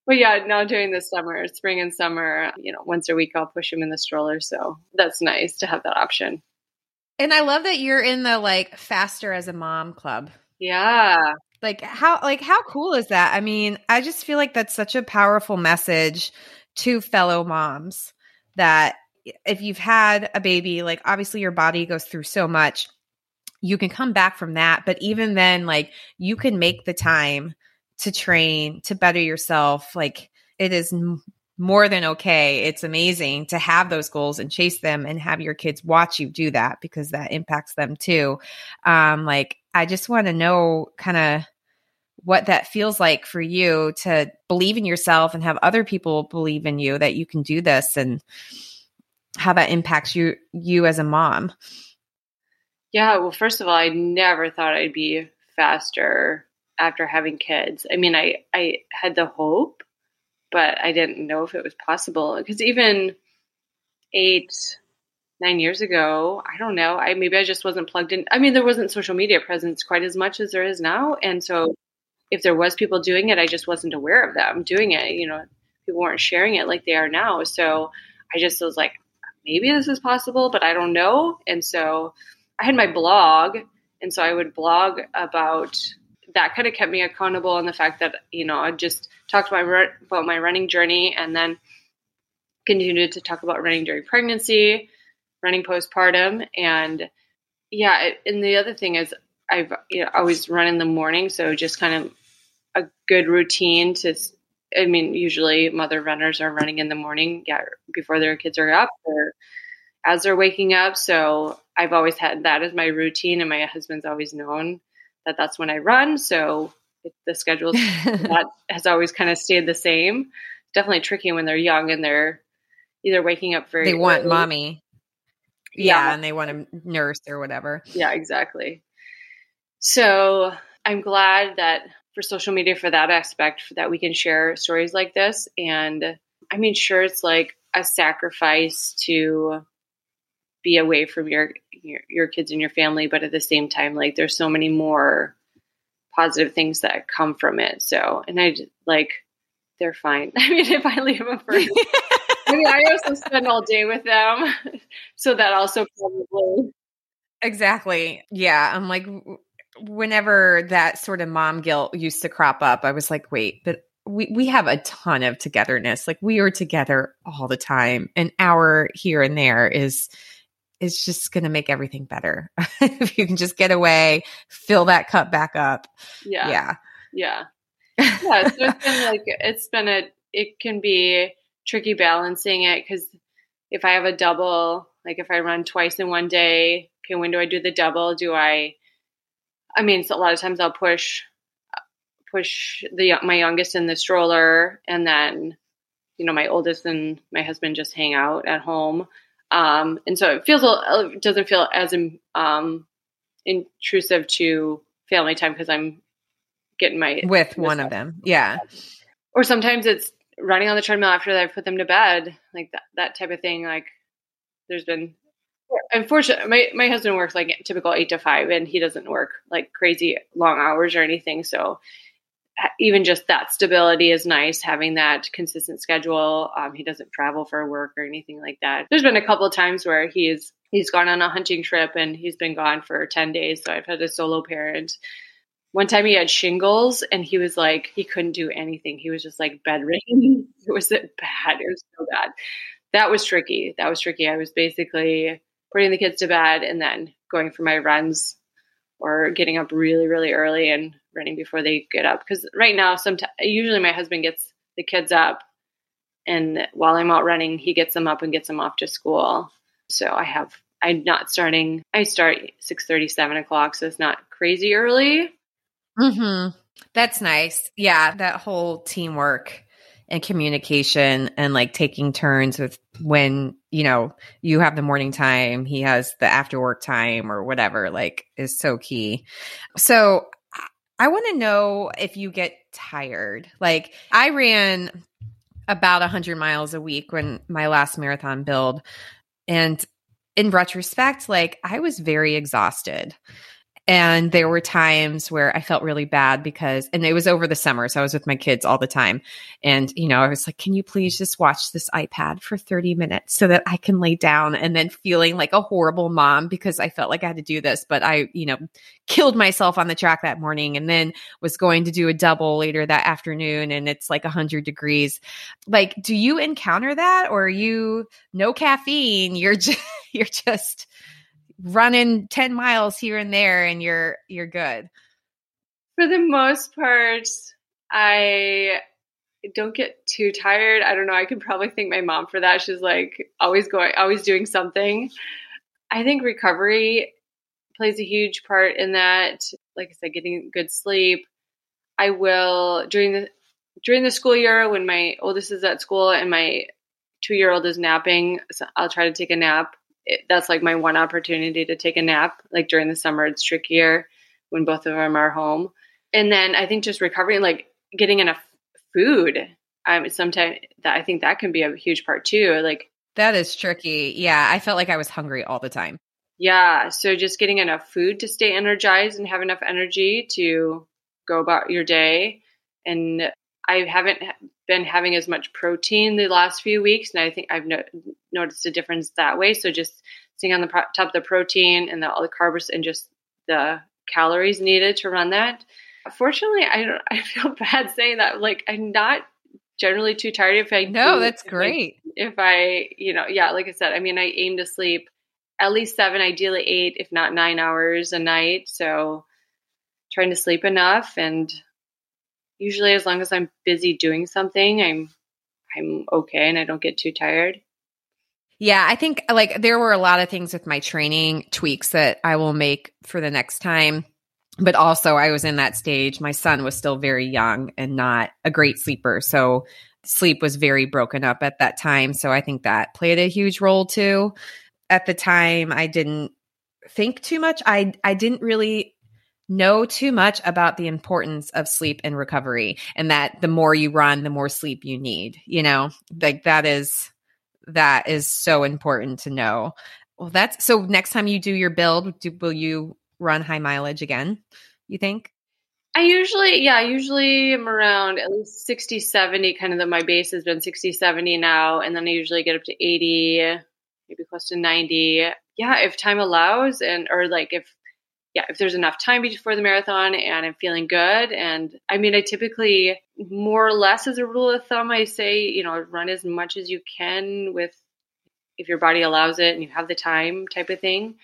But yeah, now during the summer, spring and summer, once a week I'll push them in the stroller. So that's nice to have that option. And I love that you're in the like faster as a mom club. Yeah. Like how cool is that? I mean, I just feel like that's such a powerful message to fellow moms that if you've had a baby, like obviously your body goes through so much, you can come back from that. But even then, like you can make the time to train, to better yourself. Like it is more than okay. It's amazing to have those goals and chase them and have your kids watch you do that, because that impacts them too. Like I just want to know kind of what that feels like for you to believe in yourself and have other people believe in you that you can do this, and how that impacts you as a mom. Yeah. Well, first of all, I never thought I'd be faster after having kids. I mean, I had the hope, but I didn't know if it was possible, because even 8-9 years ago, I don't know. Maybe I just wasn't plugged in. I mean, there wasn't social media presence quite as much as there is now. And so if there was people doing it, I just wasn't aware of them doing it. People weren't sharing it like they are now. So I just was like, maybe this is possible, but I don't know. And so I had my blog. And so I would blog about that, kind of kept me accountable, and the fact that, I just talked about my running journey, and then continued to talk about running during pregnancy, running postpartum. And yeah. And the other thing is I've always run in the morning. So just kind of a good routine usually mother runners are running in the morning before their kids are up or as they're waking up. So I've always had that as my routine, and my husband's always known that that's when I run. So the schedule that has always kind of stayed the same. Definitely tricky when they're young and they're either waking up very early. They want mommy. Yeah. And they want to nurse or whatever. Yeah, exactly. So I'm glad that for social media, for that aspect, that we can share stories like this. And I mean, sure, it's like a sacrifice to be away from your kids and your family, but at the same time, like there's so many more positive things that come from it. So, and I like, they're fine. I mean, if I leave them for, I also spend all day with them. So that also probably. Exactly. Yeah. I'm like, whenever that sort of mom guilt used to crop up, I was like, wait, but we have a ton of togetherness. Like we are together all the time. An hour here and there is just going to make everything better. If you can just get away, fill that cup back up. Yeah. Yeah. Yeah. Yeah. So it can be tricky balancing it. 'Cause if I have a double, like if I run twice in one day, okay, when do I do the double? So a lot of times I'll push my youngest in the stroller, and then, my oldest and my husband just hang out at home. And so it doesn't feel as intrusive to family time, because I'm getting with one of them. Yeah. Or sometimes it's running on the treadmill after I've put them to bed, like that type of thing. Like there's been, unfortunately, my husband works like typical 8 to 5, and he doesn't work like crazy long hours or anything. So even just that stability is nice, having that consistent schedule. He doesn't travel for work or anything like that. There's been a couple of times where he's gone on a hunting trip and he's been gone for 10 days. So I've had a solo parent. One time he had shingles and he was like, he couldn't do anything. He was just like bedridden. It was bad. It was so bad. That was tricky. I was basically putting the kids to bed and then going for my runs, or getting up really, really early and running before they get up. Because right now, usually my husband gets the kids up, and while I'm out running, he gets them up and gets them off to school. So I start 6:30, 7 o'clock. So it's not crazy early. Mm-hmm. That's nice. Yeah. That whole teamwork and communication and like taking turns with when, you have the morning time, he has the after work time or whatever, like is so key. So I want to know if you get tired. Like I ran about 100 miles a week when my last marathon build. And in retrospect, like I was very exhausted. And there were times where I felt really bad because, and it was over the summer, so I was with my kids all the time. And, I was like, can you please just watch this iPad for 30 minutes so that I can lay down? And then feeling like a horrible mom because I felt like I had to do this, but I, killed myself on the track that morning and then was going to do a double later that afternoon. And it's like 100 degrees. Like, do you encounter that, or are you no caffeine? You're just running 10 miles here and there and you're good? For the most part, I don't get too tired. I don't know. I could probably thank my mom for that. She's like always doing something. I think recovery plays a huge part in that. Like I said, getting good sleep. I will during the school year when my oldest is at school and my 2-year-old is napping, so I'll try to take a nap. That's like my one opportunity to take a nap. Like during the summer, it's trickier when both of them are home. And then I think just recovering, like getting enough food. Sometimes I think that can be a huge part too. Like that is tricky. Yeah. I felt like I was hungry all the time. Yeah. So just getting enough food to stay energized and have enough energy to go about your day. And I haven't been having as much protein the last few weeks, and I think I've noticed a difference that way. So just staying on the top of the protein and all the carbs and just the calories needed to run that. Fortunately, I feel bad saying that. Like I'm not generally too tired. If I no, that's great. Like I said, I aim to sleep at least 7, ideally 8, if not 9 hours a night. So trying to sleep enough, and usually as long as I'm busy doing something, I'm okay and I don't get too tired. Yeah, I think like there were a lot of things with my training tweaks that I will make for the next time. But also I was in that stage. My son was still very young and not a great sleeper. So sleep was very broken up at that time. So I think that played a huge role too. At the time, I didn't think too much. I didn't really know too much about the importance of sleep and recovery, and that the more you run, the more sleep you need, like that is so important to know. Well, so next time you do your build, will you run high mileage again, you think? I usually am around at least 60, 70, my base has been 60, 70 now. And then I usually get up to 80, maybe close to 90. Yeah. If time allows, if there's enough time before the marathon and I'm feeling good. And I typically, more or less as a rule of thumb, I say, run as much as you can if your body allows it and you have the time type of thing.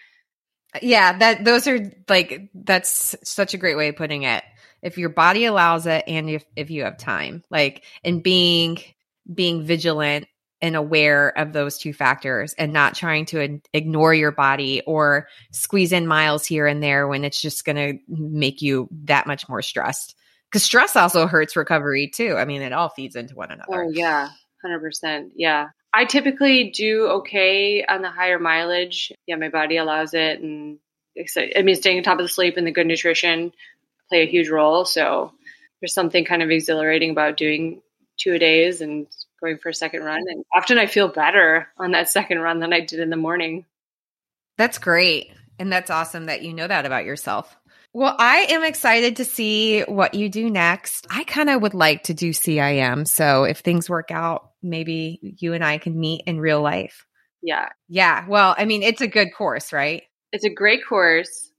Yeah. That's such a great way of putting it. If your body allows it and if you have time, like, and being vigilant and aware of those two factors and not trying to ignore your body or squeeze in miles here and there when it's just going to make you that much more stressed. Because stress also hurts recovery too. It all feeds into one another. Oh yeah, 100%. Yeah. I typically do okay on the higher mileage. Yeah, my body allows it. And staying on top of the sleep and the good nutrition play a huge role. So there's something kind of exhilarating about doing 2 a days and going for a second run. And often I feel better on that second run than I did in the morning. That's great. And that's awesome that you know that about yourself. Well, I am excited to see what you do next. I kind of would like to do CIM. So if things work out, maybe you and I can meet in real life. Yeah. Yeah. Well, it's a good course, right? It's a great course.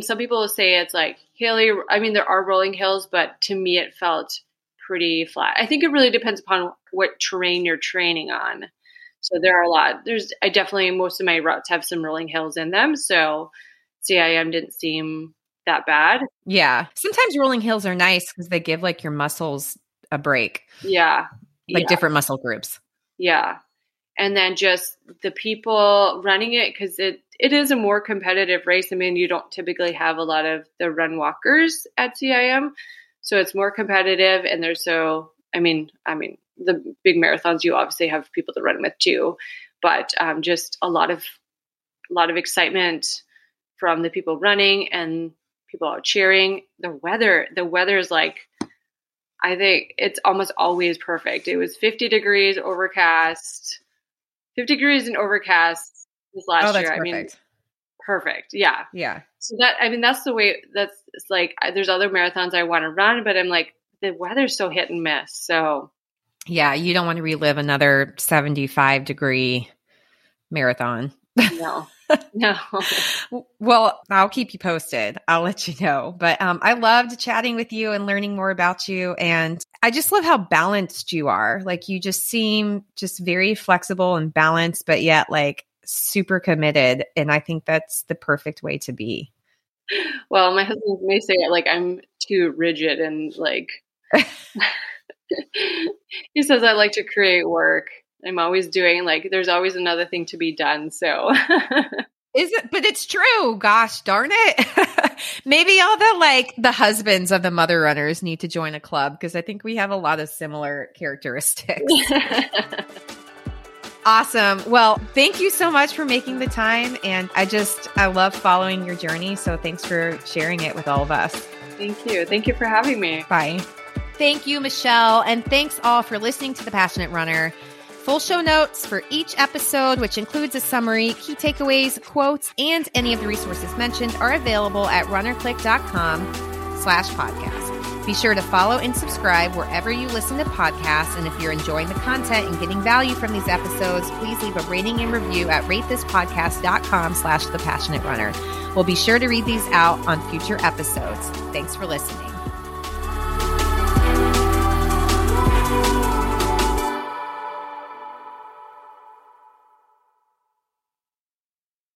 Some people will say it's like hilly. There are rolling hills, but to me it felt pretty flat. I think it really depends upon what terrain you're training on. So there are a lot. Most of my routes have some rolling hills in them. So CIM didn't seem that bad. Yeah. Sometimes rolling hills are nice because they give like your muscles a break. Yeah. Like different muscle groups. Yeah. And then just the people running it, because it is a more competitive race. I mean, you don't typically have a lot of the run walkers at CIM. So it's more competitive. And there's I mean, the big marathons, you obviously have people to run with too, but just a lot of excitement from the people running and people out cheering. The weather is like, I think it's almost always perfect. It was 50 degrees and overcast this last year. Perfect. I mean, perfect. Yeah. Yeah. So that's the way it's like, there's other marathons I want to run, but I'm like, the weather's so hit and miss. So yeah, you don't want to relive another 75-degree marathon. No. Well, I'll keep you posted. I'll let you know. But I loved chatting with you and learning more about you. And I just love how balanced you are. Like you just seem just very flexible and balanced, but yet like super committed. And I think that's the perfect way to be. Well, my husband may say like I'm too rigid and like he says I like to create work. I'm always doing like there's always another thing to be done. So is it? But it's true. Gosh darn it! Maybe all the husbands of the mother runners need to join a club because I think we have a lot of similar characteristics. Awesome. Well, thank you so much for making the time. And I love following your journey. So thanks for sharing it with all of us. Thank you. Thank you for having me. Bye. Thank you, Michelle. And thanks all for listening to The Passionate Runner. Full show notes for each episode, which includes a summary, key takeaways, quotes, and any of the resources mentioned are available at runnerclick.com/podcast. Be sure to follow and subscribe wherever you listen to podcasts. And if you're enjoying the content and getting value from these episodes, please leave a rating and review at ratethispodcast.com/thepassionate runner. We'll be sure to read these out on future episodes. Thanks for listening.